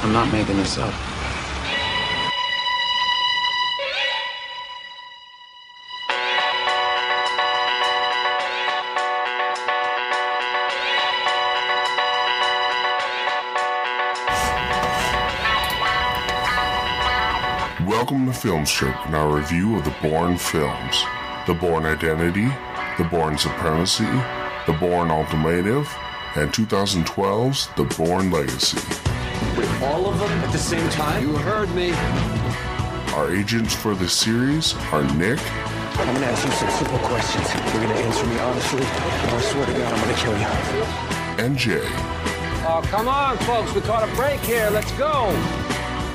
I'm not making this up. Welcome to Filmstrip and our review of the Bourne films, The Bourne Identity, The Bourne Supremacy, The Bourne Ultimative, and 2012's The Bourne Legacy. Wait, all of them at the same time? You heard me. Our agents for this series are Nick. I'm going to ask you some simple questions. You're going to answer me honestly, or I swear to God I'm going to kill you. And Jay. Oh, come on, folks. We caught a break here. Let's go.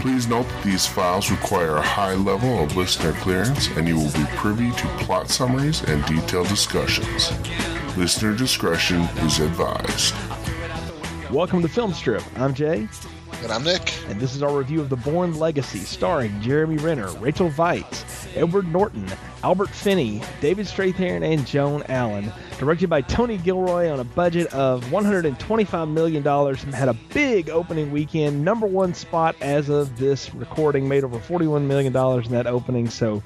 Please note that these files require a high level of listener clearance, and you will be privy to plot summaries and detailed discussions. Listener discretion is advised. Welcome to Filmstrip. I'm Jay. And I'm Nick. And this is our review of The Bourne Legacy, starring Jeremy Renner, Rachel Weisz, Edward Norton, Albert Finney, David Strathairn, and Joan Allen. Directed by Tony Gilroy on a budget of $125 million, and had a big opening weekend, number one spot as of this recording, made over $41 million in that opening, so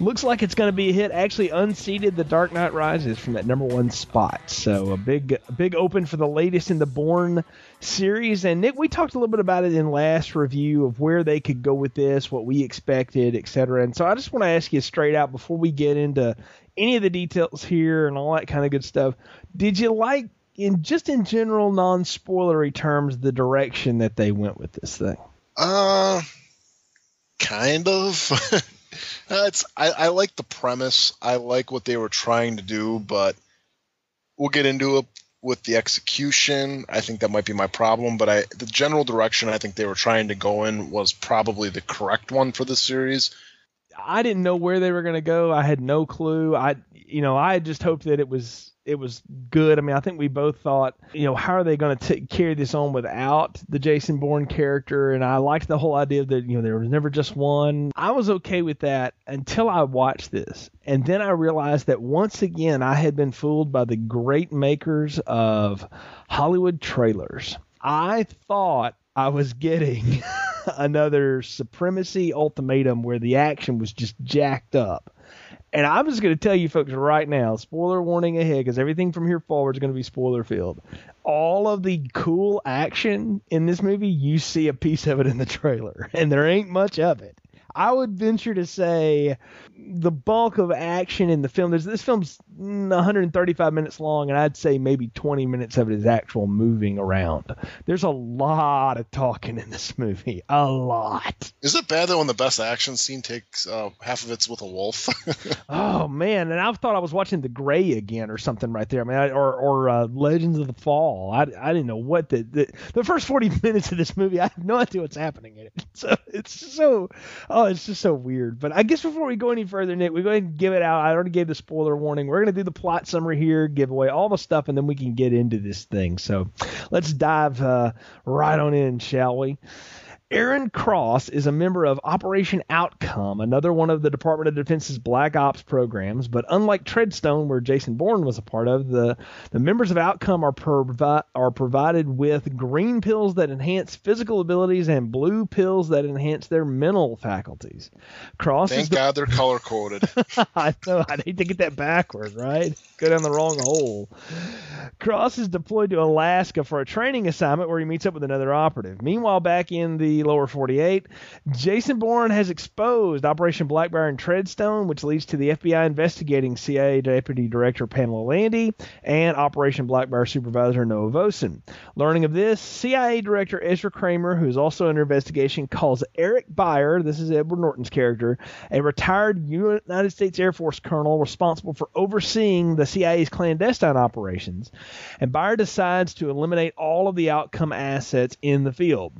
looks like it's going to be a hit. Actually unseated The Dark Knight Rises from that number one spot, so a big open for the latest in the Bourne series. And Nick, we talked a little bit about it in last review of where they could go with this, what we expected, etc. And so I just want to ask you straight out before we get into any of the details here and all that kind of good stuff. Did you like, in general, non-spoilery terms, the direction that they went with this thing? Kind of. I like the premise. I like what they were trying to do, but we'll get into it with the execution. I think that might be my problem, but the general direction I think they were trying to go in was probably the correct one for the series. I didn't know where they were going to go. I had no clue. I just hoped that it was good. I mean, I think we both thought, how are they going to carry this on without the Jason Bourne character? And I liked the whole idea that, there was never just one. I was okay with that until I watched this. And then I realized that once again, I had been fooled by the great makers of Hollywood trailers. I thought I was getting another Supremacy Ultimatum where the action was just jacked up. And I'm just going to tell you folks right now, spoiler warning ahead, because everything from here forward is going to be spoiler-filled. All of the cool action in this movie, you see a piece of it in the trailer, and there ain't much of it. I would venture to say the bulk of action in the film, this film's 135 minutes long, and I'd say maybe 20 minutes of it is actual moving around. There's a lot of talking in this movie. A lot. Is it bad that when the best action scene takes half of it's with a wolf? Oh, man. And I thought I was watching The Grey again or something right there. I mean, or Legends of the Fall. I didn't know what the first 40 minutes of this movie, I have no idea what's happening in it. So it's just so weird. But I guess before we go any further, Nick, we go ahead and give it out. I already gave the spoiler warning. We're going to do the plot summary here, give away all the stuff, and then we can get into this thing. So let's dive right on in, shall we? Aaron Cross is a member of Operation Outcome, another one of the Department of Defense's Black Ops programs, but unlike Treadstone, where Jason Bourne was a part of, the members of Outcome are provided with green pills that enhance physical abilities and blue pills that enhance their mental faculties. Thank God they're color-coded. I know, I'd hate to get that backward, right? Go down the wrong hole. Cross is deployed to Alaska for a training assignment where he meets up with another operative. Meanwhile, back in the Lower 48, Jason Bourne has exposed Operation Black Bear and Treadstone, which leads to the FBI investigating CIA Deputy Director Pamela Landy and Operation Black Bear Supervisor Noah Vosen. Learning of this, CIA Director Ezra Kramer, who is also under investigation, calls Eric Byer, this is Edward Norton's character, a retired United States Air Force colonel responsible for overseeing the CIA's clandestine operations, and Byer decides to eliminate all of the Outcome assets in the field.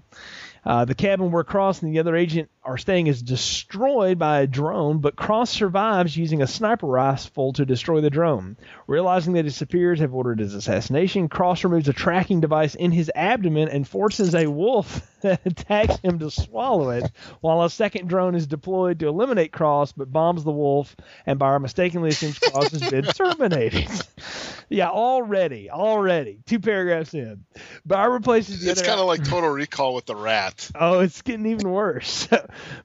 The cabin where Cross and the other agent are staying is destroyed by a drone, but Cross survives using a sniper rifle to destroy the drone. Realizing that his superiors have ordered his assassination, Cross removes a tracking device in his abdomen and forces a wolf that attacks him to swallow it, while a second drone is deployed to eliminate Cross, but bombs the wolf, and Byron mistakenly assumes Cross has been terminated. Yeah, already. Two paragraphs in. Byron replaces the other... It's kind of like Total Recall with the rat. Oh, it's getting even worse.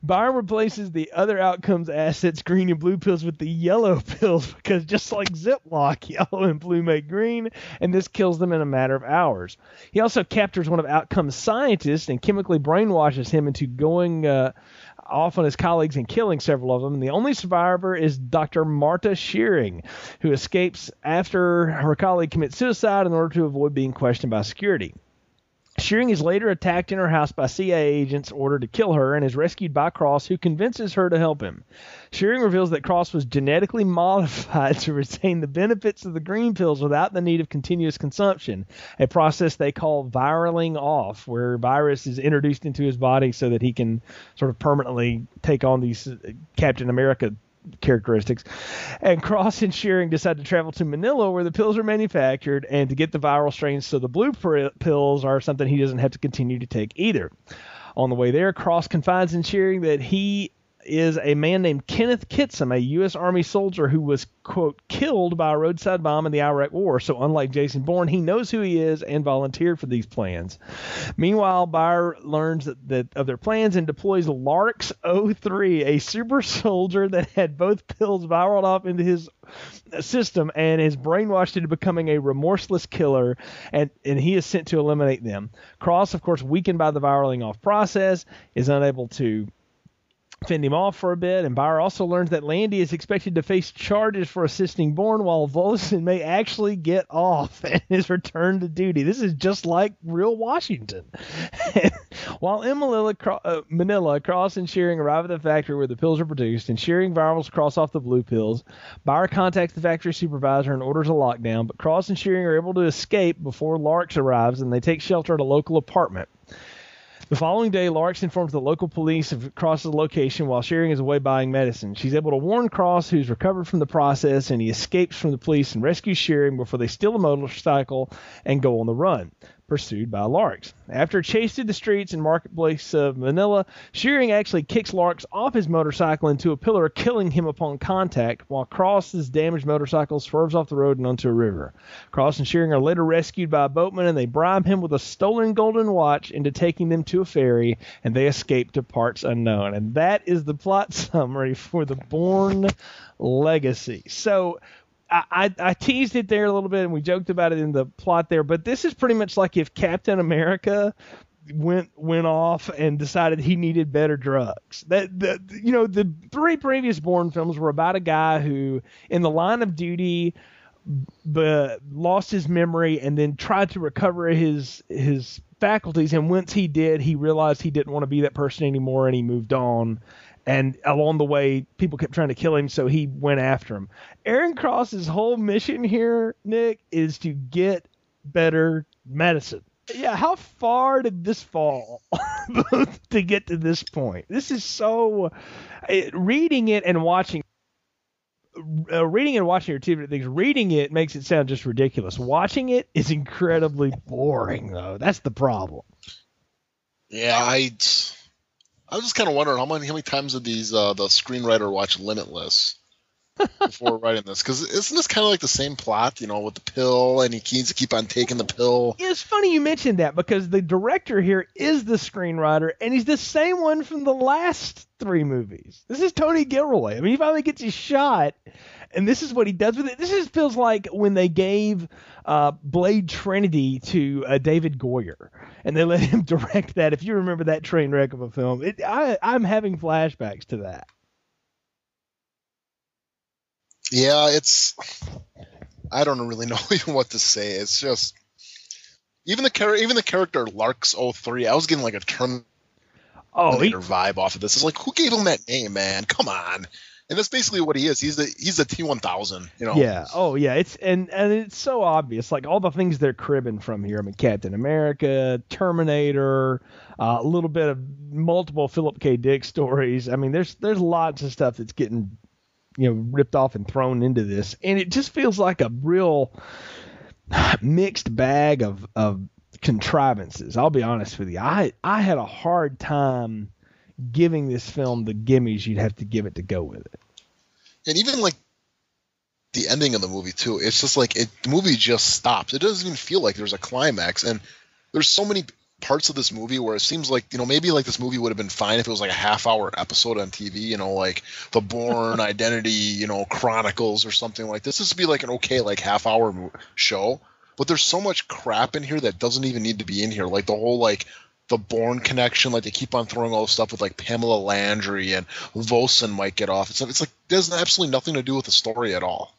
Byron replaces the other outcomes assets, green and blue pills, with the yellow pills, because just like Ziploc, yellow and blue make green, and this kills them in a matter of hours. He also captures one of Outcome's scientists and chemically brainwashes him into going off on his colleagues and killing several of them. And the only survivor is Dr. Marta Shearing, who escapes after her colleague commits suicide in order to avoid being questioned by security. Shearing is later attacked in her house by CIA agents ordered to kill her and is rescued by Cross, who convinces her to help him. Shearing reveals that Cross was genetically modified to retain the benefits of the green pills without the need of continuous consumption, a process they call viraling off, where virus is introduced into his body so that he can sort of permanently take on these Captain America characteristics. And Cross and Shearing decide to travel to Manila, where the pills are manufactured, and to get the viral strains so the blue pills are something he doesn't have to continue to take either. On the way there, Cross confides in Shearing that he is a man named Kenneth Kitsem, a U.S. Army soldier who was, quote, killed by a roadside bomb in the Iraq War. So unlike Jason Bourne, he knows who he is and volunteered for these plans. Meanwhile, Bayer learns that of their plans and deploys LARX-3, a super soldier that had both pills viraled off into his system and is brainwashed into becoming a remorseless killer, and he is sent to eliminate them. Cross, of course, weakened by the viraling off process, is unable to fend him off for a bit, and Bauer also learns that Landy is expected to face charges for assisting Bourne, while Vosen may actually get off and is returned to duty. This is just like real Washington. While in Manila, Cross and Shearing arrive at the factory where the pills are produced, and Shearing virals Cross off the blue pills. Bauer contacts the factory supervisor and orders a lockdown, but Cross and Shearing are able to escape before Larks arrives, and they take shelter at a local apartment. The following day, Larks informs the local police of Cross's location while Shearing is away buying medicine. She's able to warn Cross, who's recovered from the process, and he escapes from the police and rescues Shearing before they steal a motorcycle and go on the run, pursued by Larks. After chased through the streets and marketplace of Manila, Shearing actually kicks Larks off his motorcycle into a pillar, killing him upon contact, while Cross's damaged motorcycle swerves off the road and onto a river. Cross and Shearing are later rescued by a boatman, and they bribe him with a stolen golden watch into taking them to a ferry, and they escape to parts unknown. And that is the plot summary for The Bourne Legacy. So I teased it there a little bit, and we joked about it in the plot there, but this is pretty much like if Captain America went off and decided he needed better drugs. The three previous Bourne films were about a guy who, in the line of duty, lost his memory and then tried to recover his faculties, and once he did, he realized he didn't want to be that person anymore, and he moved on. And along the way, people kept trying to kill him, so he went after him. Aaron Cross's whole mission here, Nick, is to get better medicine. Yeah, how far did this fall to get to this point? This is so... Reading and watching are two different things. Reading it makes it sound just ridiculous. Watching it is incredibly boring, though. That's the problem. Yeah, I was just kind of wondering how many times did the screenwriter watch Limitless before writing this? Because isn't this kind of like the same plot, with the pill, and he needs to keep on taking the pill? It's funny you mentioned that, because the director here is the screenwriter, and he's the same one from the last three movies. This is Tony Gilroy. I mean, he finally gets his shot, and this is what he does with it. This just feels like when they gave Blade Trinity to David Goyer, and they let him direct that. If you remember that train wreck of a film, I'm having flashbacks to that. Yeah, I don't really know even what to say. It's just even the character LARX-03. I was getting like a Terminator vibe off of this. It's like, who gave him that name, man? Come on. And that's basically what he is. He's the T-1000, you know? Yeah. Oh yeah. It's, and it's so obvious, like all the things they're cribbing from here. I mean, Captain America, Terminator, a little bit of multiple Philip K. Dick stories. I mean, there's lots of stuff that's getting, ripped off and thrown into this. And it just feels like a real mixed bag of contrivances. I'll be honest with you. I had a hard time giving this film the gimmies you'd have to give it to go with it. And even like the ending of the movie too, it's just like the movie just stops. It doesn't even feel like there's a climax. And there's so many parts of this movie where it seems like, maybe like this movie would have been fine if it was like a half hour episode on TV, like The Bourne Identity, Chronicles or something like this. This would be like an okay, like half hour show, but there's so much crap in here that doesn't even need to be in here. Like the whole, like, the Bourne connection, like they keep on throwing all this stuff with like Pamela Landy and Vosen might get off. It's like there's absolutely nothing to do with the story at all.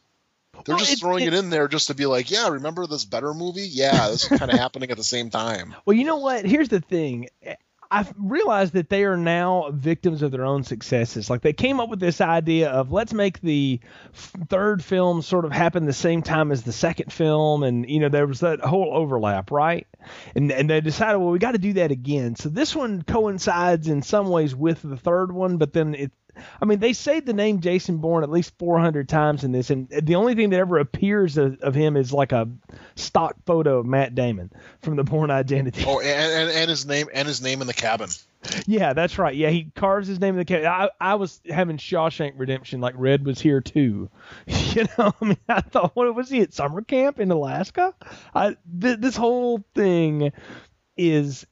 They're just throwing it in there just to be like, yeah, remember this better movie? Yeah, this is kind of happening at the same time. Well, you know what? Here's the thing. I've realized that they are now victims of their own successes. Like they came up with this idea of let's make the third film sort of happen the same time as the second film. And, there was that whole overlap, right? And they decided, well, we got to do that again. So this one coincides in some ways with the third one, but then they say the name Jason Bourne at least 400 times in this, and the only thing that ever appears of him is like a stock photo of Matt Damon from The Bourne Identity. Oh, and his name in the cabin. Yeah, that's right. Yeah, he carves his name in the cabin. I was having Shawshank Redemption, like Red was here too. I thought, what was he at summer camp in Alaska? This whole thing is.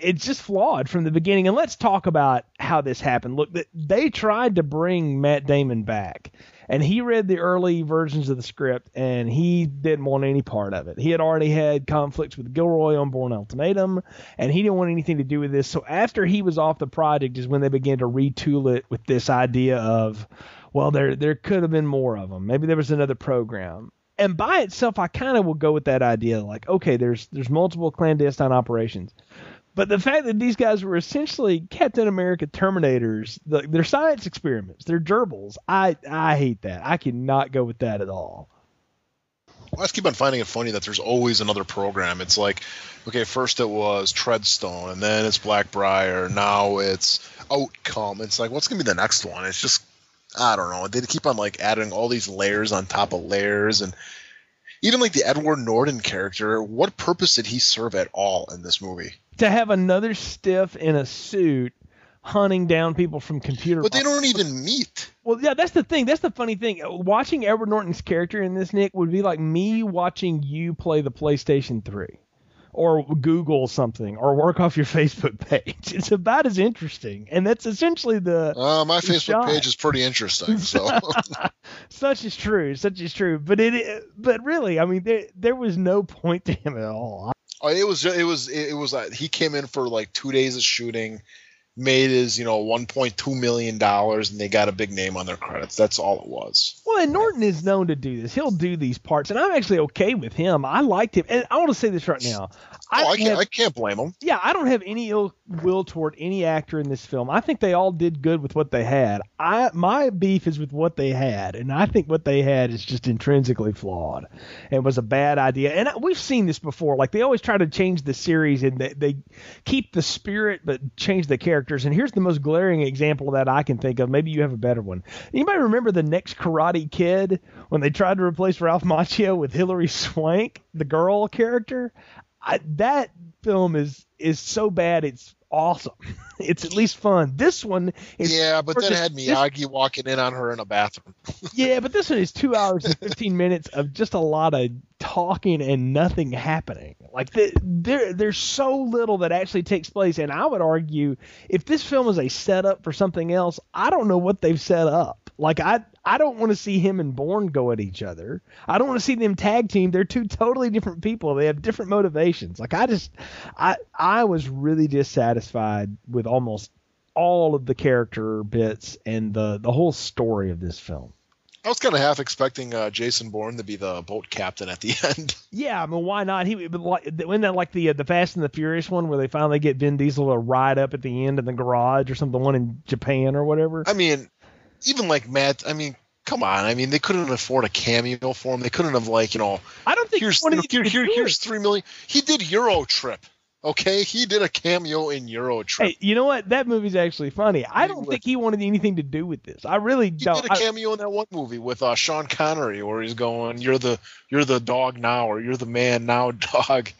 It's just flawed from the beginning. And let's talk about how this happened. Look, they tried to bring Matt Damon back, and he read the early versions of the script, and he didn't want any part of it. He had already had conflicts with Gilroy on Bourne Ultimatum, and he didn't want anything to do with this. So after he was off the project is when they began to retool it with this idea of, well, there could have been more of them. Maybe there was another program. And by itself, I kind of will go with that idea, like, okay, there's multiple clandestine operations. But the fact that these guys were essentially Captain America Terminators, they're science experiments, they're gerbils. I hate that. I cannot go with that at all. Well, I just keep on finding it funny that there's always another program. It's like, okay, first it was Treadstone, and then it's Blackbriar, now it's Outcome. It's like, what's going to be the next one? It's just, I don't know. They keep on like adding all these layers on top of layers, and even like the Edward Norton character, what purpose did he serve at all in this movie? To have another stiff in a suit hunting down people from computer. But they don't even meet. Well, yeah, that's the thing. That's the funny thing. Watching Edward Norton's character in this, Nick, would be like me watching you play the PlayStation 3 or Google something or work off your Facebook page. It's about as interesting. And that's essentially the my Facebook shot. Page is pretty interesting. So Such is true. But really, I mean, there was no point to him at all. He came in for like 2 days of shooting, made his, $1.2 million, and they got a big name on their credits. That's all it was. Well, and Norton is known to do this. He'll do these parts, and I'm actually okay with him. I liked him. And I want to say this right now. I can't blame him. Yeah, I don't have any ill will toward any actor in this film. I think they all did good with what they had. My beef is with what they had, and I think what they had is just intrinsically flawed and was a bad idea. And we've seen this before. Like, they always try to change the series, and they keep the spirit but change the characters. And here's the most glaring example that I can think of. Maybe you have a better one. Anybody remember The Next Karate Kid when they tried to replace Ralph Macchio with Hilary Swank, the girl character? That film is so bad it's awesome. It's at least fun. This one is... Yeah, but then had Miyagi walking in on her in a bathroom. Yeah, but this one is 2 hours and 15 minutes of just a lot of talking and nothing happening. Like, there's so little that actually takes place, and I would argue if this film is a setup for something else, I don't know what they've set up. Like, I don't want to see him and Bourne go at each other. I don't want to see them tag team. They're two totally different people. They have different motivations. Like, I was really dissatisfied with almost all of the character bits and the whole story of this film. I was kind of half expecting Jason Bourne to be the boat captain at the end. Yeah, I mean, why not? He wasn't that like the Fast and the Furious one where they finally get Vin Diesel to ride up at the end in the garage or something, the one in Japan or whatever? I mean... even like Matt, I mean, come on. I mean, they couldn't afford a cameo for him. They couldn't have, like, you know, I don't think here's $3 million. He did Eurotrip. Okay, he did a cameo in Eurotrip. Hey, you know what? That movie's actually funny. I don't think he wanted anything to do with this. I really don't. He did a cameo in that one movie with Sean Connery, where he's going, "You're the dog now," or "You're the man now, dog."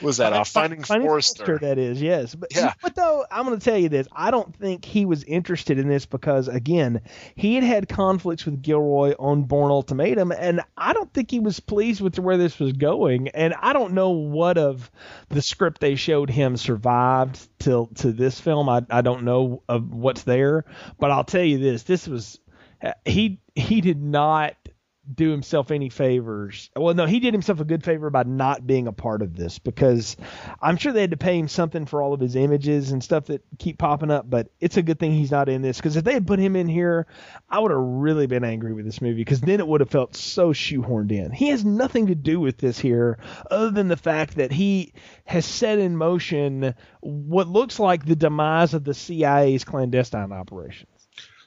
What was that Finding Forrester? That is, yes. But, yeah. But though, I'm going to tell you this. I don't think he was interested in this because, again, he had conflicts with Gilroy on Bourne Ultimatum, and I don't think he was pleased with where this was going. And I don't know what of the script they showed him survived to this film. I don't know of what's there. But I'll tell you this. This was – he did not – do himself any favors. Well, no, he did himself a good favor by not being a part of this, because I'm sure they had to pay him something for all of his images and stuff that keep popping up, but it's a good thing he's not in this, because if they had put him in here, I would have really been angry with this movie, because then it would have felt so shoehorned in. He has nothing to do with this here other than the fact that he has set in motion what looks like the demise of the CIA's clandestine operations.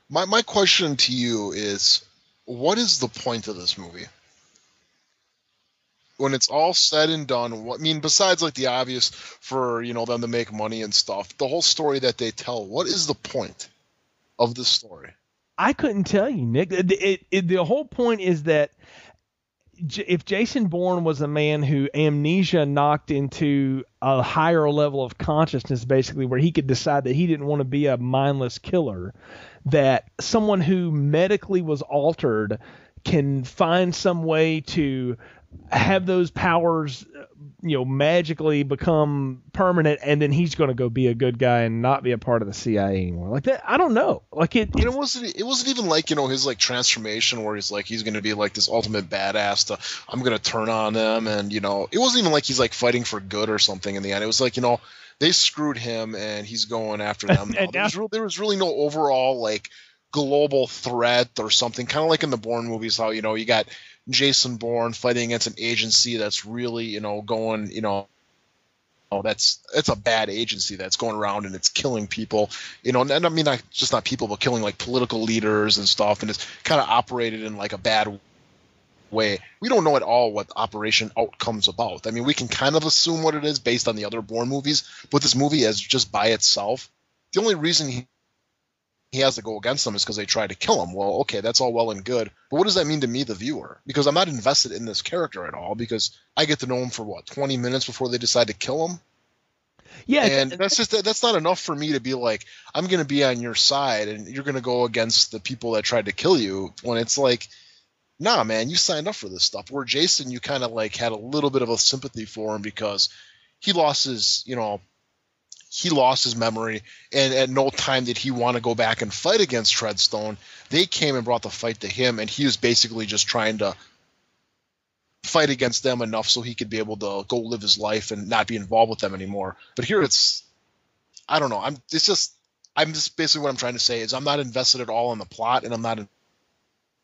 My question to you is, what is the point of this movie? When it's all said and done, what, I mean, besides like the obvious for, you know, them to make money and stuff, the whole story that they tell, what is the point of this story? I couldn't tell you, Nick. The whole point is that if Jason Bourne was a man who amnesia knocked into a higher level of consciousness, basically, where he could decide that he didn't want to be a mindless killer, that someone who medically was altered can find some way to have those powers, you know, magically become permanent, and then he's going to go be a good guy and not be a part of the CIA anymore. Like that, I don't know. Like it wasn't even like, you know, his like transformation where he's like he's going to be like this ultimate badass. I'm going to turn on them, and you know, it wasn't even like he's like fighting for good or something in the end. It was like, you know, they screwed him and he's going after them. Now, there was really no overall like global threat or something. Kind of like in the Bourne movies, how, you know, you got Jason Bourne fighting against an agency that's really, you know, going, you know, oh, that's a bad agency that's going around and it's killing people, you know, and I mean, not just not people, but killing like political leaders and stuff. And it's kind of operated in like a bad way. We don't know at all what Operation Outcome's about. I mean, we can kind of assume what it is based on the other Bourne movies, but this movie is just by itself. The only reason he has to go against them is because they tried to kill him. Well, okay, that's all well and good, but what does that mean to me, the viewer? Because I'm not invested in this character at all, because I get to know him for, what, 20 minutes before they decide to kill him? Yeah. And that's not enough for me to be like, I'm going to be on your side and you're going to go against the people that tried to kill you, when it's like, nah, man, you signed up for this stuff. Where Jason, you kind of like had a little bit of a sympathy for him because he lost his, you know, he lost his memory, and at no time did he want to go back and fight against Treadstone. They came and brought the fight to him, and he was basically just trying to fight against them enough so he could be able to go live his life and not be involved with them anymore. But here it's, I don't know. It's just basically what I'm trying to say is I'm not invested at all in the plot, and I'm not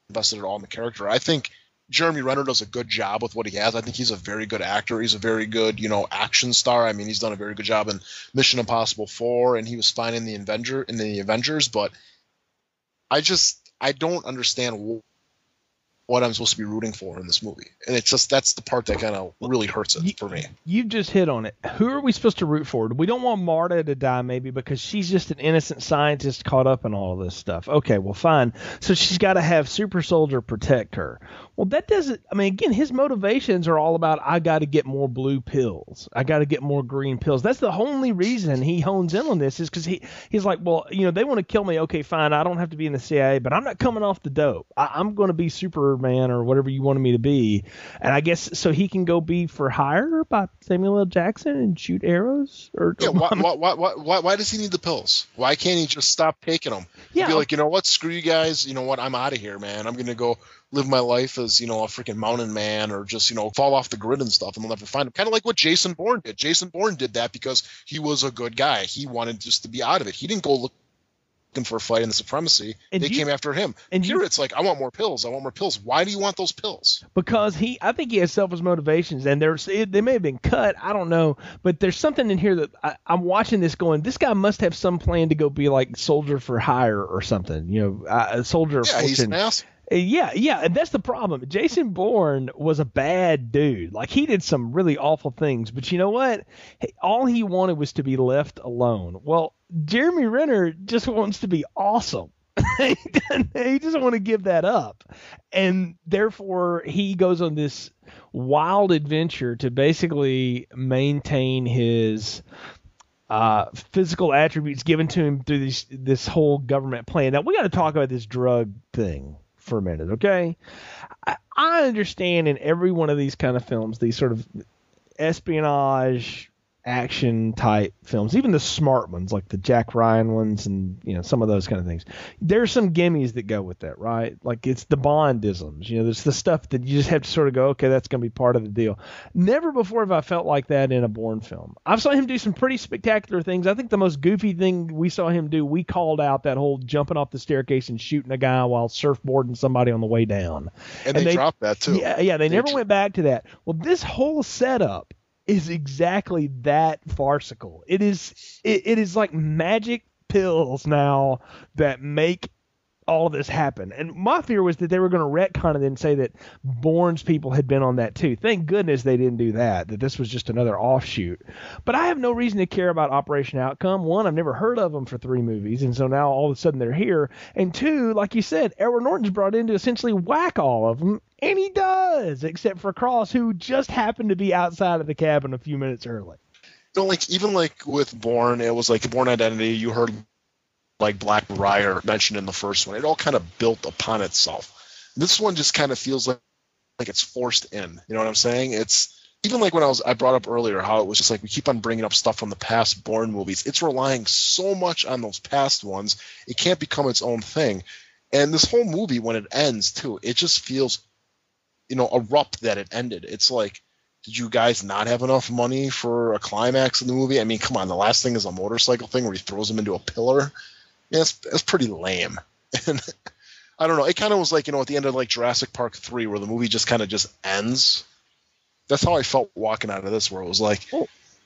invested at all in the character. I think Jeremy Renner does a good job with what he has. I think he's a very good actor. He's a very good, you know, action star. I mean, he's done a very good job in Mission Impossible 4, and he was fine in the Avengers, but I don't understand what I'm supposed to be rooting for in this movie. And it's just, that's the part that kind of really hurts it for me. You just hit on it. Who are we supposed to root for? We don't want Marta to die, maybe, because she's just an innocent scientist caught up in all this stuff. Okay, well, fine. So she's got to have Super Soldier protect her. Well, that doesn't, I mean, again, his motivations are all about, I got to get more blue pills. I got to get more green pills. That's the only reason he hones in on this, is because he's like, well, you know, they want to kill me. Okay, fine. I don't have to be in the CIA, but I'm not coming off the dope. I'm going to be Superman or whatever you wanted me to be. And I guess so he can go be for hire by Samuel L. Jackson and shoot arrows? Or why does he need the pills? Why can't he just stop taking them? Yeah. Be like, you know what? Screw you guys. You know what? I'm out of here, man. I'm going to go live my life as, you know, a freaking mountain man, or just, you know, fall off the grid and stuff, and they'll never find him. Kind of like what Jason Bourne did. Jason Bourne did that because he was a good guy. He wanted just to be out of it. He didn't go look him for a fight in the Supremacy. And they came after him. And here it's like, I want more pills. I want more pills. Why do you want those pills? Because I think he has selfish motivations, and they may have been cut. I don't know. But there's something in here that I'm watching this going, this guy must have some plan to go be like soldier for hire or something, a soldier. Yeah, he's an asshole. Yeah, and that's the problem. Jason Bourne was a bad dude. Like, he did some really awful things, but you know what? All he wanted was to be left alone. Well, Jeremy Renner just wants to be awesome. He doesn't want to give that up. And therefore, he goes on this wild adventure to basically maintain his physical attributes given to him through this whole government plan. Now, we got to talk about this drug thing for a minute, okay? I understand in every one of these kind of films, these sort of espionage action type films, even the smart ones like the Jack Ryan ones and some of those kind of things, there's some gimmies that go with that, right? Like, it's the Bondisms, there's the stuff that you just have to sort of go, okay, that's going to be part of the deal. Never before have I felt like that in a Bourne film. I've saw him do some pretty spectacular things. I think the most goofy thing we saw him do, we called out that whole jumping off the staircase and shooting a guy while surfboarding somebody on the way down. And they dropped that too. Yeah, they never went back to that. Well, this whole setup is exactly that farcical. It is like magic pills now that make all of this happen. And my fear was that they were going to retcon it and say that Bourne's people had been on that too. Thank goodness they didn't do that, that this was just another offshoot. But I have no reason to care about Operation Outcome. One, I've never heard of them for 3 movies, and so now all of a sudden they're here. And two, like you said, Edward Norton's brought in to essentially whack all of them, and he does, except for Cross, who just happened to be outside of the cabin a few minutes early. Even with Bourne, it was like the Bourne Identity, you heard like Black Briar mentioned in the first one. It all kind of built upon itself. This one just kind of feels like it's forced in. You know what I'm saying? It's even like when I brought up earlier how it was just like we keep on bringing up stuff from the past Bourne movies. It's relying so much on those past ones. It can't become its own thing. And this whole movie, when it ends too, it just feels abrupt that it ended. It's like, did you guys not have enough money for a climax in the movie? I mean, come on, the last thing is a motorcycle thing where he throws him into a pillar. Yeah, it's pretty lame. And I don't know. It kind of was like, at the end of like Jurassic Park 3 where the movie just kind of just ends. That's how I felt walking out of this, where it was like,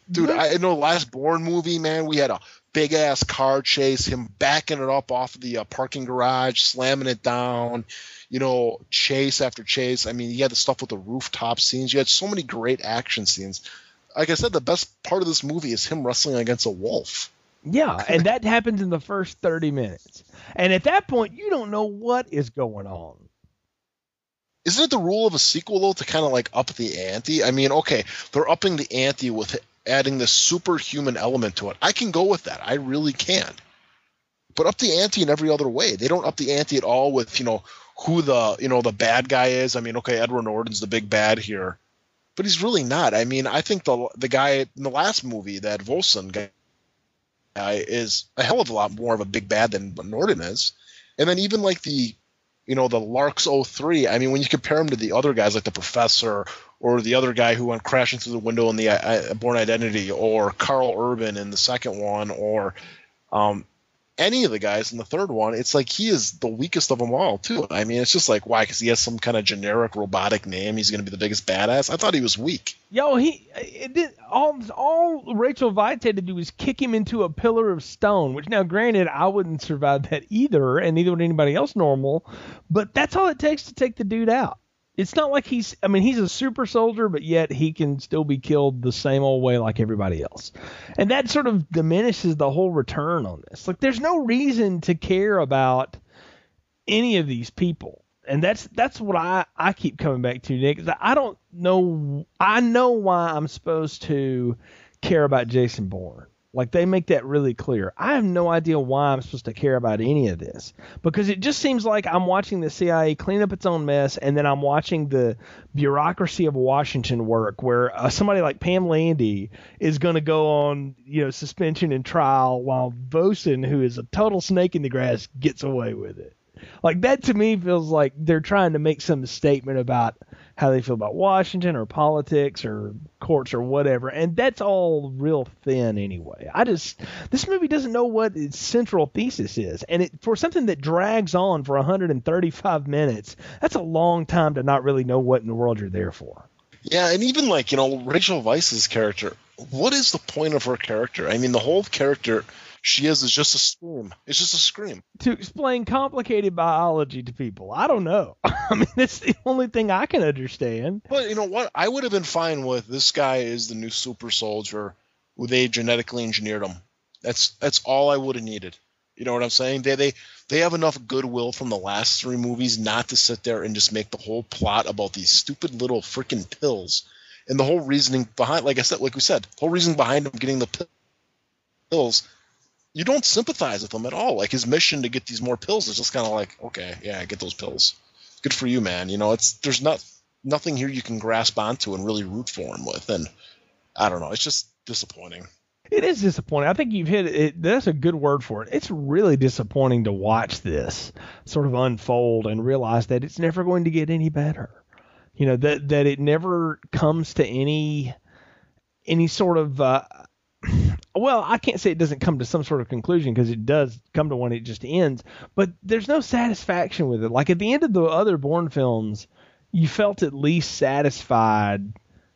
dude, I know the last Bourne movie, man, we had a big ass car chase, him backing it up off the parking garage, slamming it down, chase after chase. I mean, you had the stuff with the rooftop scenes. You had so many great action scenes. Like I said, the best part of this movie is him wrestling against a wolf. Yeah, and that happens in the first 30 minutes. And at that point, you don't know what is going on. Isn't it the rule of a sequel, though, to kind of like up the ante? I mean, okay, they're upping the ante with adding this superhuman element to it. I can go with that. I really can. But up the ante in every other way. They don't up the ante at all with, who the, the bad guy is. I mean, okay, Edward Norton's the big bad here. But he's really not. I mean, I think the guy in the last movie, that Vosen guy, is a hell of a lot more of a big bad than Norton is. And then even like the, the LARX-3, I mean, when you compare him to the other guys like the Professor or the other guy who went crashing through the window in the Bourne Identity, or Carl Urban in the second one, or any of the guys in the third one, it's like he is the weakest of them all too. I mean, it's just like, why? Because he has some kind of generic robotic name. He's going to be the biggest badass. I thought he was weak. All Rachel Weisz had to do was kick him into a pillar of stone, which now, granted, I wouldn't survive that either, and neither would anybody else normal, but that's all it takes to take the dude out. It's not like he's a super soldier, but yet he can still be killed the same old way like everybody else. And that sort of diminishes the whole return on this. Like, there's no reason to care about any of these people. And that's what I keep coming back to, Nick. I don't know. I know why I'm supposed to care about Jason Bourne. Like, they make that really clear. I have no idea why I'm supposed to care about any of this, because it just seems like I'm watching the CIA clean up its own mess, and then I'm watching the bureaucracy of Washington work, where somebody like Pamela Landy is going to go on, suspension and trial, while Vosen, who is a total snake in the grass, gets away with it. Like, that to me feels like they're trying to make some statement about how they feel about Washington or politics or courts or whatever. And that's all real thin anyway. This movie doesn't know what its central thesis is. And for something that drags on for 135 minutes, that's a long time to not really know what in the world you're there for. Yeah, and even Rachel Weisz's character, what is the point of her character? I mean, the whole character she is just a scream. It's just a scream. To explain complicated biology to people. I don't know. I mean, that's the only thing I can understand. But you know what? I would have been fine with this guy is the new super soldier who they genetically engineered him. That's all I would have needed. You know what I'm saying? They have enough goodwill from the last three movies not to sit there and just make the whole plot about these stupid little freaking pills. And the whole reasoning behind, the whole reason behind him getting the pills, you don't sympathize with him at all. Like, his mission to get these more pills is just kind of like, okay, yeah, get those pills. Good for you, man. You know, there's nothing here you can grasp onto and really root for him with. And I don't know. It's just disappointing. It is disappointing. I think you've hit it. That's a good word for it. It's really disappointing to watch this sort of unfold and realize that it's never going to get any better. You know, that it never comes to any sort of well, I can't say it doesn't come to some sort of conclusion, because it does come to one. It just ends. But there's no satisfaction with it. Like, at the end of the other Bourne films, you felt at least satisfied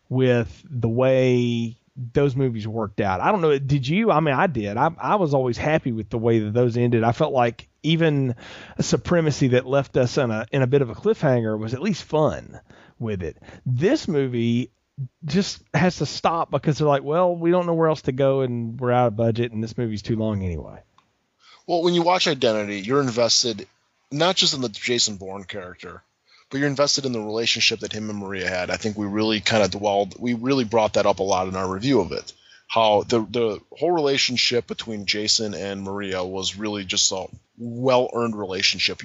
with the way those movies worked out. I don't know. Did you? I mean, I did. I was always happy with the way that those ended. I felt like even a Supremacy that left us in a bit of a cliffhanger was at least fun with it. This movie just has to stop because they're like, well, we don't know where else to go and we're out of budget and this movie's too long anyway. Well, when you watch Identity, you're invested not just in the Jason Bourne character, but you're invested in the relationship that him and Maria had. I think we really kind of dwelled – we really brought that up a lot in our review of it, how the whole relationship between Jason and Maria was really just a well-earned relationship.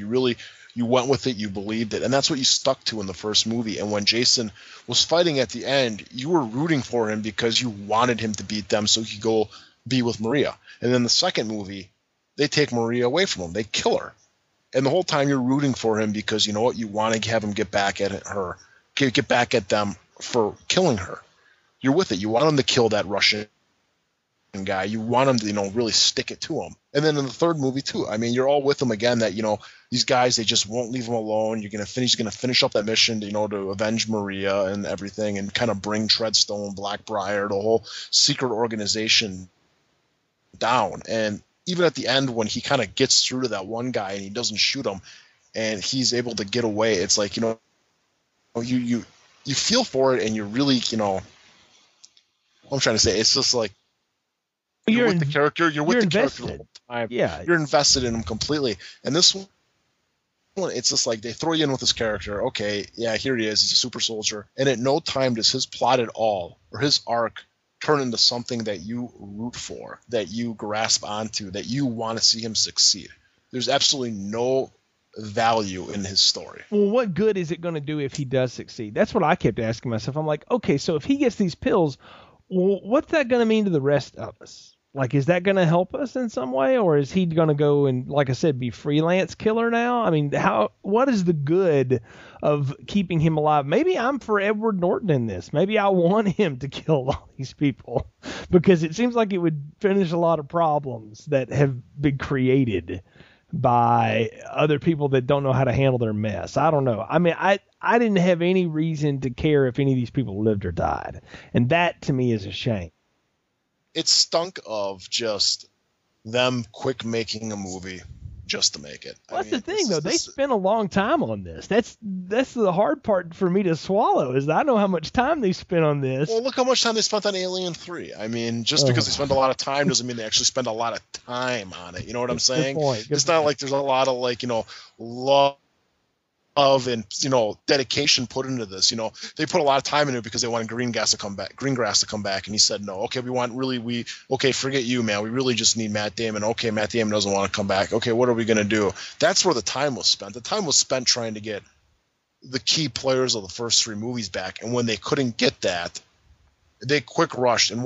You went with it, you believed it, and that's what you stuck to in the first movie. And when Jason was fighting at the end, you were rooting for him because you wanted him to beat them so he could go be with Maria. And then the second movie, they take Maria away from him. They kill her. And the whole time you're rooting for him because, you know what, you want to have him get back at them for killing her. You're with it. You want him to kill that Russian guy. You want him to, really stick it to him. And then in the third movie too, I mean, you're all with him again that, these guys, they just won't leave him alone. He's going to finish up that mission, to avenge Maria and everything and kind of bring Treadstone, Blackbriar, the whole secret organization down. And even at the end when he kind of gets through to that one guy and he doesn't shoot him and he's able to get away, it's like, you feel for it and you really, I'm trying to say, it's just like, you're with the character. You're with the character the whole time. Yeah. You're invested in him completely. And this one, it's just like they throw you in with this character. Okay, yeah, here he is. He's a super soldier. And at no time does his plot at all or his arc turn into something that you root for, that you grasp onto, that you want to see him succeed. There's absolutely no value in his story. Well, what good is it going to do if he does succeed? That's what I kept asking myself. I'm like, okay, so if he gets these pills, well, what's that going to mean to the rest of us? Like, is that going to help us in some way? Or is he going to go and, like I said, be freelance killer now? I mean, what is the good of keeping him alive? Maybe I'm for Edward Norton in this. Maybe I want him to kill all these people because it seems like it would finish a lot of problems that have been created by other people that don't know how to handle their mess. I don't know. I mean, I didn't have any reason to care if any of these people lived or died. And that, to me, is a shame. It stunk of just them quick making a movie just to make it. Well, that's the thing, though. They spent a long time on this. That's the hard part for me to swallow is that I know how much time they spent on this. Well, look how much time they spent on Alien 3. I mean, just because they spend a lot of time doesn't mean they actually spend a lot of time on it. You know what I'm saying? Good point. It's not like there's a lot of love and dedication put into this. They put a lot of time into it because they wanted Greengrass to come back, and he said no. Okay, forget you, man. We really just need Matt Damon. Okay, Matt Damon doesn't want to come back. Okay, what are we going to do? That's where the time was spent. The time was spent trying to get the key players of the first three movies back, and when they couldn't get that, they quick rushed. And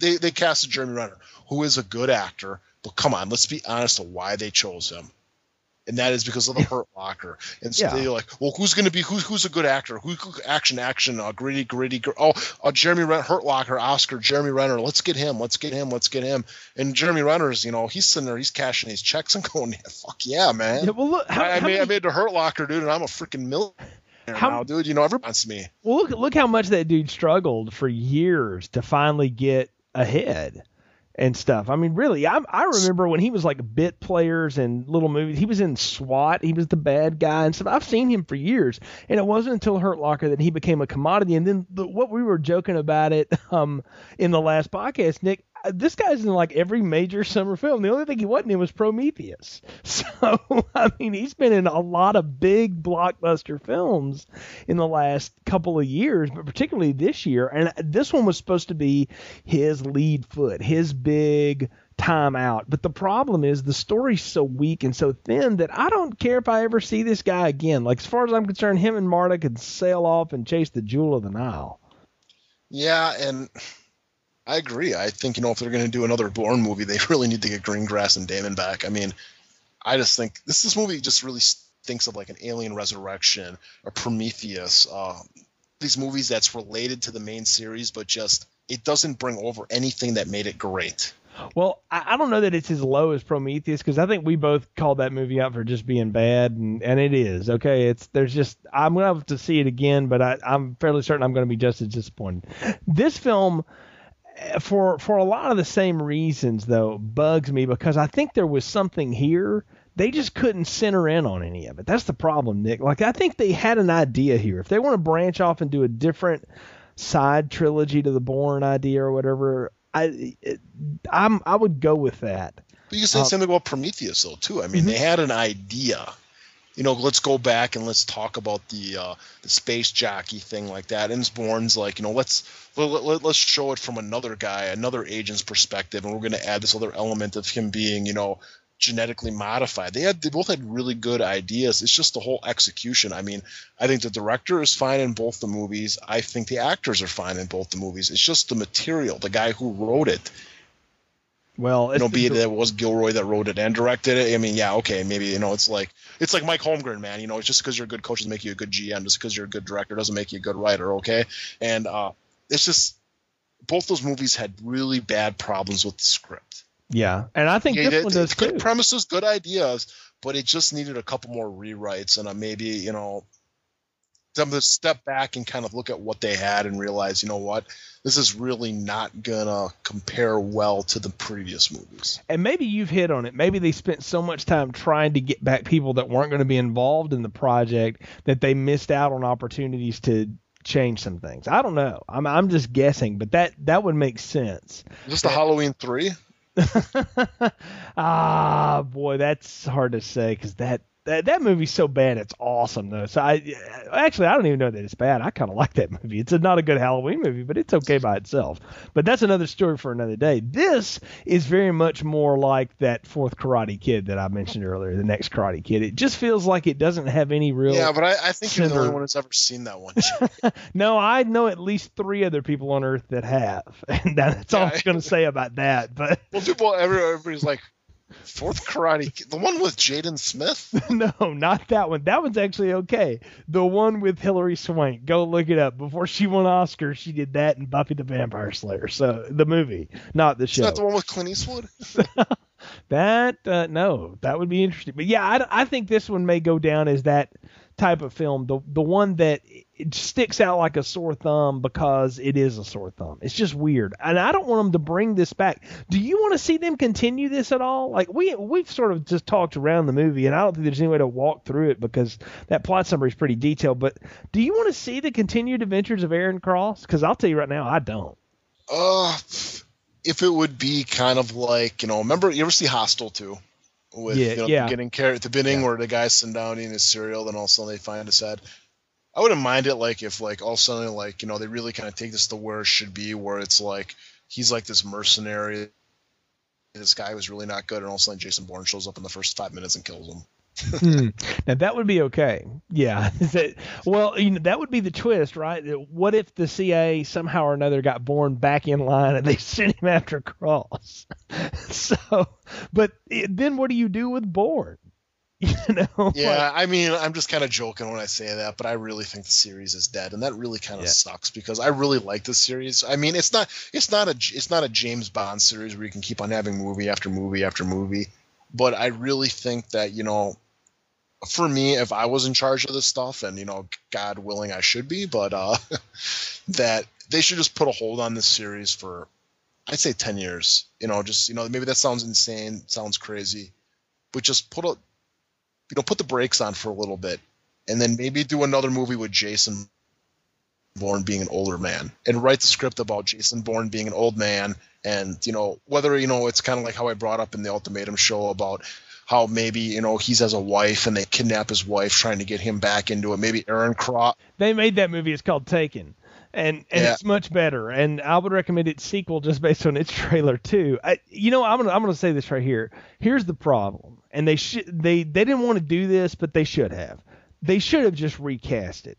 they casted Jeremy Renner, who is a good actor, but come on, let's be honest to why they chose him. and that is because of the Hurt Locker. And so they're like, well, who's going to be who's a good actor? Who gritty. Jeremy Renner, Hurt Locker, Oscar, Jeremy Renner. Let's get him. And Jeremy Renner's, he's sitting there, he's cashing his checks and going, fuck yeah, man. Yeah, well, look, I made the Hurt Locker, dude, and I'm a freaking millionaire. How, dude, everyone wants me. Well, look how much that dude struggled for years to finally get ahead and stuff. I mean, really, I remember when he was like bit players and little movies. He was in SWAT. He was the bad guy and stuff. I've seen him for years, and it wasn't until Hurt Locker that he became a commodity. And then what we were joking about it in the last podcast, Nick. This guy's in like every major summer film. The only thing he wasn't in was Prometheus. So, I mean, he's been in a lot of big blockbuster films in the last couple of years, but particularly this year. And this one was supposed to be his lead foot, his big time out. But the problem is the story's so weak and so thin that I don't care if I ever see this guy again. Like, as far as I'm concerned, him and Marta could sail off and chase the jewel of the Nile. Yeah, and I agree. I think, if they're going to do another Bourne movie, they really need to get Greengrass and Damon back. I mean, I just think this movie just really stinks of like an Alien Resurrection, a Prometheus, these movies that's related to the main series, but just it doesn't bring over anything that made it great. Well, I don't know that it's as low as Prometheus, because I think we both called that movie out for just being bad, and it is. Okay, I'm going to have to see it again, but I'm fairly certain I'm going to be just as disappointed. This film, for a lot of the same reasons, though, bugs me, because I think there was something here. They just couldn't center in on any of it. That's the problem, Nick. Like, I think they had an idea here. If they want to branch off and do a different side trilogy to the Bourne idea or whatever, I would go with that. But you can say something about Prometheus, though, too. I mean, they had an idea. Let's go back and let's talk about the space jockey thing like that. And Bourne's like, let's show it from another agent's perspective, and we're going to add this other element of him being, genetically modified. They both had really good ideas. It's just the whole execution. I mean, I think the director is fine in both the movies. I think the actors are fine in both the movies. It's just the material, the guy who wrote it. Well, it was Gilroy that wrote it and directed it. I mean, yeah, okay, maybe, it's like Mike Holmgren, man. It's just because you're a good coach doesn't make you a good GM. Just because you're a good director doesn't make you a good writer, okay? And it's just both those movies had really bad problems with the script. Yeah, and I think this one does, good premises, good ideas, but it just needed a couple more rewrites and maybe, them to step back and kind of look at what they had and realize, this is really not gonna compare well to the previous movies. And maybe you've hit on it. Maybe they spent so much time trying to get back people that weren't going to be involved in the project that they missed out on opportunities to change some things. I don't know. I'm just guessing, but that would make sense. Is this the Halloween 3? Ah, boy, that's hard to say, because that movie's so bad, it's awesome, though. So I don't even know that it's bad. I kind of like that movie. It's not a good Halloween movie, but it's okay by itself. But that's another story for another day. This is very much more like that fourth Karate Kid that I mentioned earlier, The Next Karate Kid. It just feels like it doesn't have any real... Yeah, but I think you're the only one that's ever seen that one. No, I know at least 3 other people on Earth that have. And that's all I'm going to say about that. But well, everybody's like... Fourth Karate Kid, the one with Jaden Smith? No, not that one. That one's actually okay. The one with Hilary Swank. Go look it up. Before she won Oscar, she did that and Buffy the Vampire Slayer. So the movie, not the show. Is that the one with Clint Eastwood? No, that would be interesting. But yeah, I think this one may go down as that type of film, the one that it sticks out like a sore thumb because it is a sore thumb. It's just weird, and I don't want them to bring this back. Do you want to see them continue this at all? Like we've sort of just talked around the movie, and I don't think there's any way to walk through it because that plot summary is pretty detailed. But do you want to see the continued adventures of Aaron Cross? Because I'll tell you right now, I don't. If it would be kind of like remember you ever see Hostel 2? With getting carried at the beginning where the guy's sitting down eating his cereal, then all of a sudden they find his head. I wouldn't mind it if all of a sudden they really kind of take this to where it should be, where it's like he's like this mercenary, this guy was really not good, and all of a sudden Jason Bourne shows up in the first 5 minutes and kills him. Now that would be okay. Yeah. Well, that would be the twist, right? What if the CIA somehow or another got Bourne back in line and they sent him after Cross? But then what do you do with Bourne? You know? Yeah, I mean, I'm just kind of joking when I say that, but I really think the series is dead, and that really kind of sucks because I really like this series. I mean, it's not a James Bond series where you can keep on having movie after movie after movie, but I really think that, you know, for me, if I was in charge of this stuff, and, you know, God willing, I should be, but that they should just put a hold on this series for, I'd say, 10 years. You know, just, you know, maybe that sounds insane, sounds crazy, but just put a, you know, put the brakes on for a little bit, and then maybe do another movie with Jason Bourne being an older man, and write the script about Jason Bourne being an old man. And, you know, whether, you know, it's kind of like how I brought up in the Ultimatum show about how maybe, you know, he has a wife and they kidnap his wife trying to get him back into it. Maybe Aaron Cross. They made that movie. It's called Taken. And it's much better. And I would recommend its sequel just based on its trailer too. I'm gonna say this right here. Here's the problem. And they didn't want to do this, but they should have. They should have just recast it.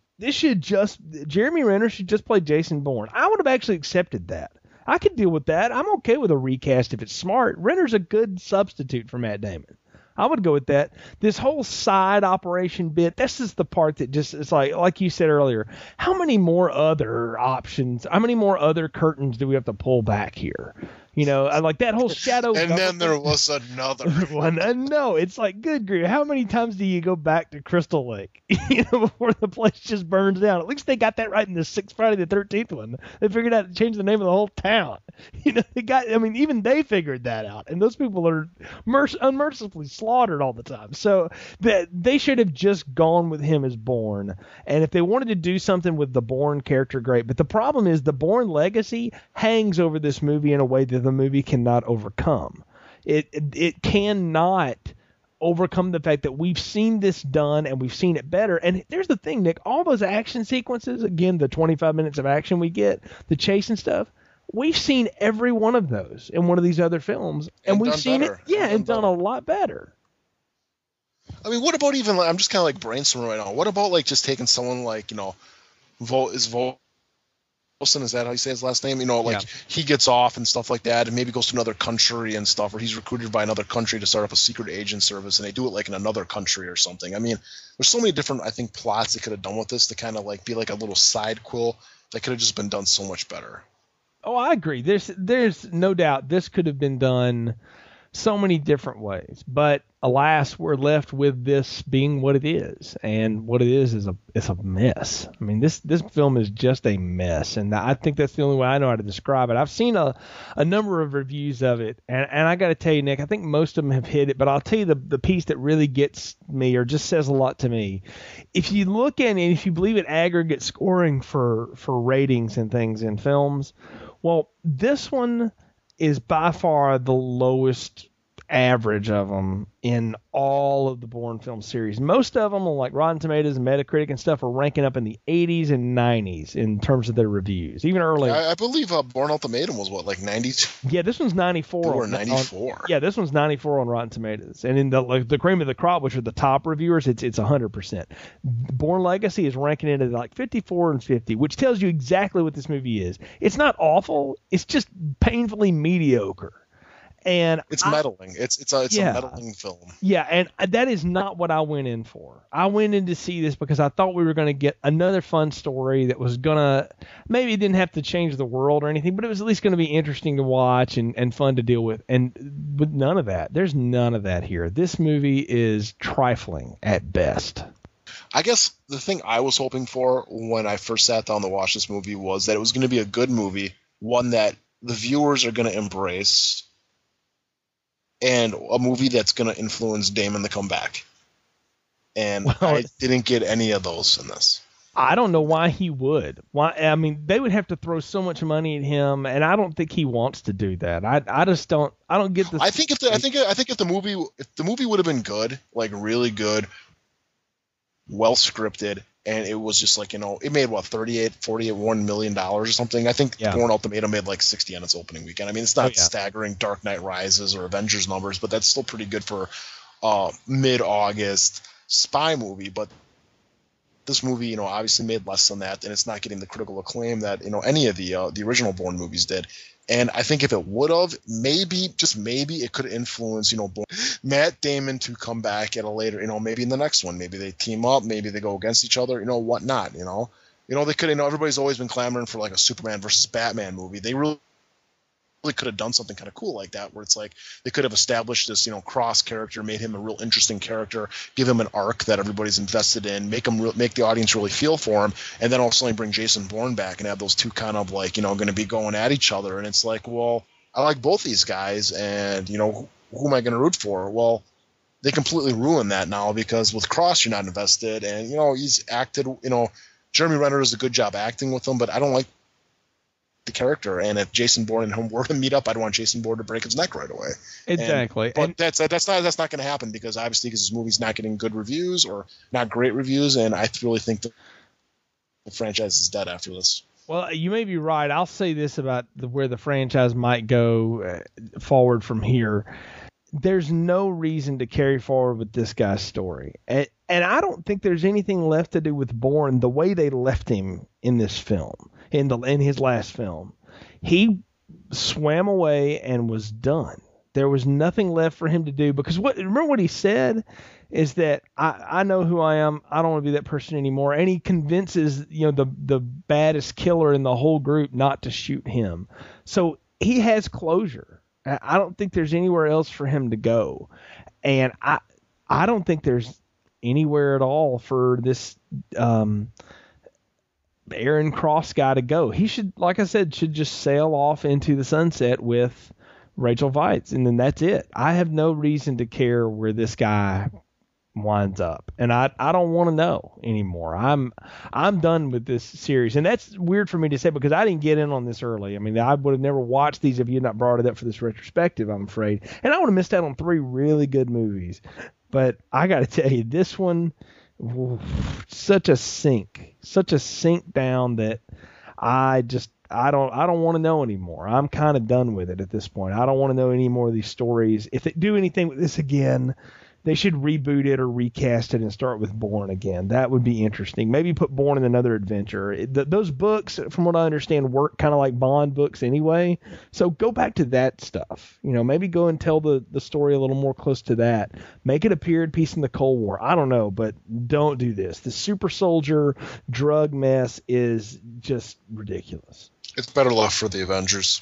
Jeremy Renner should just play Jason Bourne. I would have actually accepted that. I could deal with that. I'm okay with a recast if it's smart. Renner's a good substitute for Matt Damon. I would go with that. This whole side operation bit, this is the part that just, it's like you said earlier, how many more other options, how many more other curtains do we have to pull back here? You know, I like that whole shadow. And then there was another one. No, it's like, good grief. How many times do you go back to Crystal Lake, you know, before the place just burns down? At least they got that right in the sixth Friday the 13th one. They figured out to change the name of the whole town. You know, they got, I mean, even they figured that out. And those people are unmercifully slaughtered all the time. So they should have just gone with him as Bourne. And if they wanted to do something with the Bourne character, great. But the problem is the Bourne legacy hangs over this movie in a way that the movie cannot overcome. It cannot overcome the fact that we've seen this done and we've seen it better. And here's the thing, Nick, all those action sequences, again, the 25 minutes of action we get, the chase and stuff, we've seen every one of those in one of these other films, and we've seen better. Done a lot better. I mean, what about even, like, I'm just kind of like brainstorming right now. What about like just taking someone like, you know, Vosen, is that how you say his last name? You know, like he gets off and stuff like that, and maybe goes to another country and stuff, or he's recruited by another country to start up a secret agent service, and they do it like in another country or something. I mean, there's so many different, I think, plots they could have done with this to kind of like be like a little side quill that could have just been done so much better. Oh, I agree. There's no doubt this could have been done so many different ways, but alas, we're left with this being what it is, and what it is a mess. I mean, this film is just a mess, and I think that's the only way I know how to describe it. I've seen a number of reviews of it, and I got to tell you, Nick, I think most of them have hit it, but I'll tell you the piece that really gets me or just says a lot to me. If you look at it, if you believe in aggregate scoring for ratings and things in films, well, this one is by far the lowest average of them in all of the Bourne film series. Most of them, like Rotten Tomatoes and Metacritic and stuff, are ranking up in the 80s and 90s in terms of their reviews, even earlier. I believe Bourne Ultimatum was, what, like 92? Yeah, this one's 94. Or 94. This one's 94 on Rotten Tomatoes. And in the cream of the crop, which are the top reviewers, it's 100%. Bourne Legacy is ranking it at like 54 and 50, which tells you exactly what this movie is. It's not awful. It's just painfully mediocre. And it's meddling. It's a meddling film. Yeah, and that is not what I went in for. I went in to see this because I thought we were going to get another fun story that was going to, maybe it didn't have to change the world or anything, but it was at least going to be interesting to watch and fun to deal with. And with none of that. There's none of that here. This movie is trifling at best. I guess the thing I was hoping for when I first sat down to watch this movie was that it was going to be a good movie, one that the viewers are going to embrace, and a movie that's going to influence Damon to come back. And I didn't get any of those in this. I don't know why he would. Why? I mean, they would have to throw so much money at him, and I don't think he wants to do that. I just don't. I don't get this. I think if the movie would have been good, like really good, well scripted, and it was just like, you know, it made what, $1 million or something. I think Bourne Ultimatum made like 60 on its opening weekend. I mean, it's not staggering Dark Knight Rises or Avengers numbers, but that's still pretty good for mid-August spy movie. But this movie, you know, obviously made less than that, and it's not getting the critical acclaim that, you know, any of the original Bourne movies did. And I think if it would have, maybe, just maybe, it could influence, you know, Matt Damon to come back at a later, you know, maybe in the next one. Maybe they team up. Maybe they go against each other, you know, whatnot, you know. You know, they could, you know, everybody's always been clamoring for like a Superman versus Batman movie. They really could have done something kind of cool like that, where it's like they could have established this, you know, Cross character, made him a real interesting character, give him an arc that everybody's invested in, make him make the audience really feel for him, and then all of a sudden bring Jason Bourne back and have those two kind of like, you know, going to be going at each other. And it's like, well, I like both these guys, and, you know, who am I going to root for? Well, they completely ruin that now, because with Cross you're not invested, and, you know, he's acted, you know, Jeremy Renner does a good job acting with him, but I don't like the character, and if Jason Bourne and him were to meet up, I'd want Jason Bourne to break his neck right away. Exactly. But that's not going to happen, because obviously this movie's not getting good reviews, or not great reviews, and I really think the franchise is dead after this. Well, you may be right. I'll say this about where the franchise might go forward from here. There's no reason to carry forward with this guy's story. And I don't think there's anything left to do with Bourne the way they left him in this film, in his last film. He swam away and was done. There was nothing left for him to do, because remember what he said is that I know who I am. I don't want to be that person anymore. And he convinces, you know, the baddest killer in the whole group not to shoot him. So he has closure. I don't think there's anywhere else for him to go. And I don't think there's anywhere at all for this Aaron Cross guy to go. He should, like I said, should just sail off into the sunset with Rachel Weisz, and then that's it. I have no reason to care where this guy winds up, and I don't want to know anymore. I'm done with this series, and that's weird for me to say, because I didn't get in on this early. I mean, I would have never watched these if you had not brought it up for this retrospective, I'm afraid, and I would have missed out on three really good movies. But I got to tell you, this one, such a sink down that I don't want to know anymore. I'm kind of done with it at this point. I don't want to know any more of these stories. If they do anything with this again, they should reboot it or recast it and start with Bourne again. That would be interesting. Maybe put Bourne in another adventure. Those books, from what I understand, work kind of like Bond books anyway. So go back to that stuff. You know, maybe go and tell the story a little more close to that. Make it a period piece in the Cold War. I don't know, but don't do this. The super soldier drug mess is just ridiculous. It's better left for the Avengers.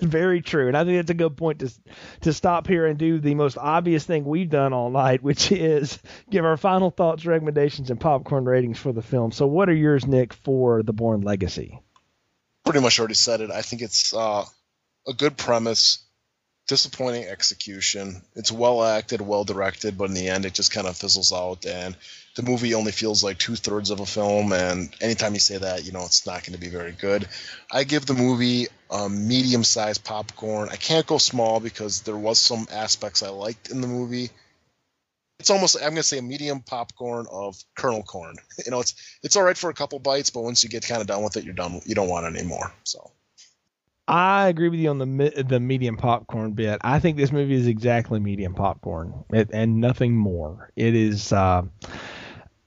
Very true, and I think that's a good point to stop here and do the most obvious thing we've done all night, which is give our final thoughts, recommendations, and popcorn ratings for the film. So what are yours, Nick, for The Bourne Legacy? Pretty much already said it. I think it's a good premise, disappointing execution. It's well acted, well directed, but in the end it just kind of fizzles out, and the movie only feels like 2/3 of a film, and anytime you say that, you know, it's not going to be very good. I give the movie medium-sized popcorn. I can't go small, because there was some aspects I liked in the movie. It's almost, I'm going to say, a medium popcorn of kernel corn. You know, it's all right for a couple bites, but once you get kind of done with it, you're done. You don't want it anymore. So I agree with you on the medium popcorn bit. I think this movie is exactly medium popcorn and nothing more. It is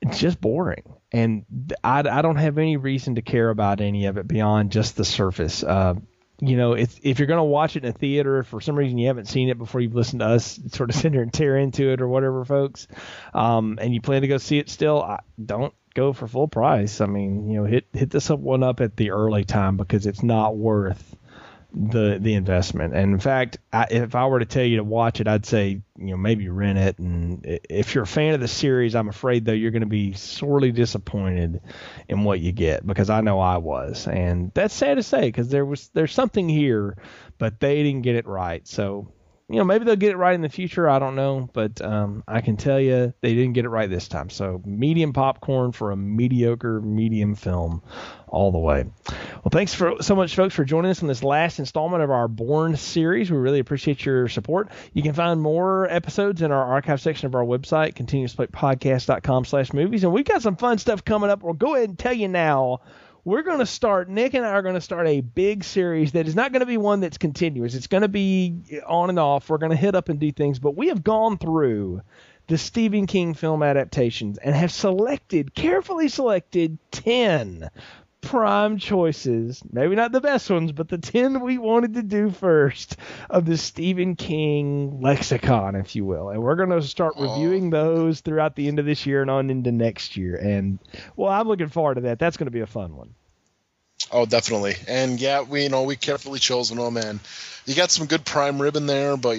just boring. And I don't have any reason to care about any of it beyond just the surface. You know, if you're going to watch it in a theater, if for some reason you haven't seen it before you've listened to us sort of sit here and tear into it or whatever, folks, and you plan to go see it still, don't go for full price. I mean, you know, hit this one up at the early time, because it's not worth the investment. And in fact, if I were to tell you to watch it, I'd say, you know, maybe rent it. And if you're a fan of the series, I'm afraid, though, you're going to be sorely disappointed in what you get, because I know I was. And that's sad to say, because there's something here, but they didn't get it right. So, you know, maybe they'll get it right in the future. I don't know. But I can tell you they didn't get it right this time. So medium popcorn for a mediocre medium film all the way. Well, thanks so much, folks, for joining us on this last installment of our Bourne series. We really appreciate your support. You can find more episodes in our archive section of our website, continuousplaypodcast.com/movies. And we've got some fun stuff coming up. We'll go ahead and tell you now. We're going to start, Nick and I are going to start a big series that is not going to be one that's continuous. It's going to be on and off. We're going to hit up and do things, but we have gone through the Stephen King film adaptations and have carefully selected 10 prime choices, maybe not the best ones, but the 10 we wanted to do first of the Stephen King lexicon, if you will. And we're going to start reviewing those throughout the end of this year and on into next year. And, well, I'm looking forward to that. That's going to be a fun one. Oh, definitely. And, yeah, we carefully chose them. And you got some good prime rib in there, but,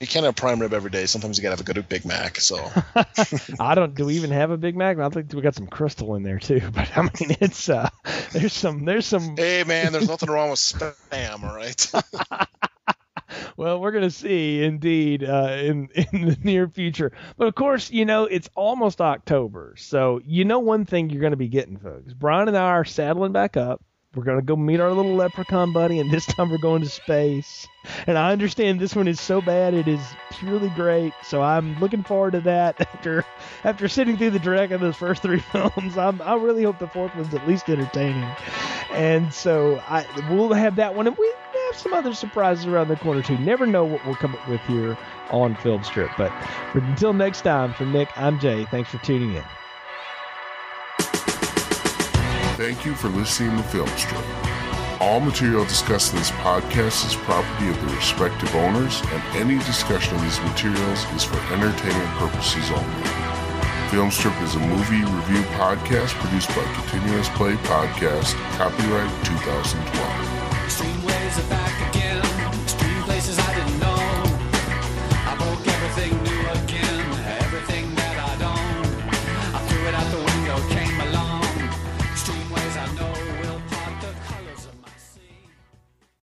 you can't have prime rib every day. Sometimes you got to have a good Big Mac. So do we even have a Big Mac? I think we got some Crystal in there too. But I mean, it's there's some. Hey man, there's nothing wrong with spam, all right? Well, we're going to see, indeed, in the near future. But, of course, it's almost October. So one thing you're going to be getting, folks. Brian and I are saddling back up. We're going to go meet our little leprechaun buddy, and this time we're going to space. And I understand this one is so bad, it is purely great. So I'm looking forward to that after sitting through the drag of those first three films. I really hope the fourth one's at least entertaining. And so we'll have that one, and we have some other surprises around the corner, too. Never know what we'll come up with here on Filmstrip. But until next time, from Nick, I'm Jay. Thanks for tuning in. Thank you for listening to Filmstrip. All material discussed in this podcast is property of the respective owners, and any discussion of these materials is for entertainment purposes only. Filmstrip is a movie review podcast produced by Continuous Play Podcast, copyright 2012.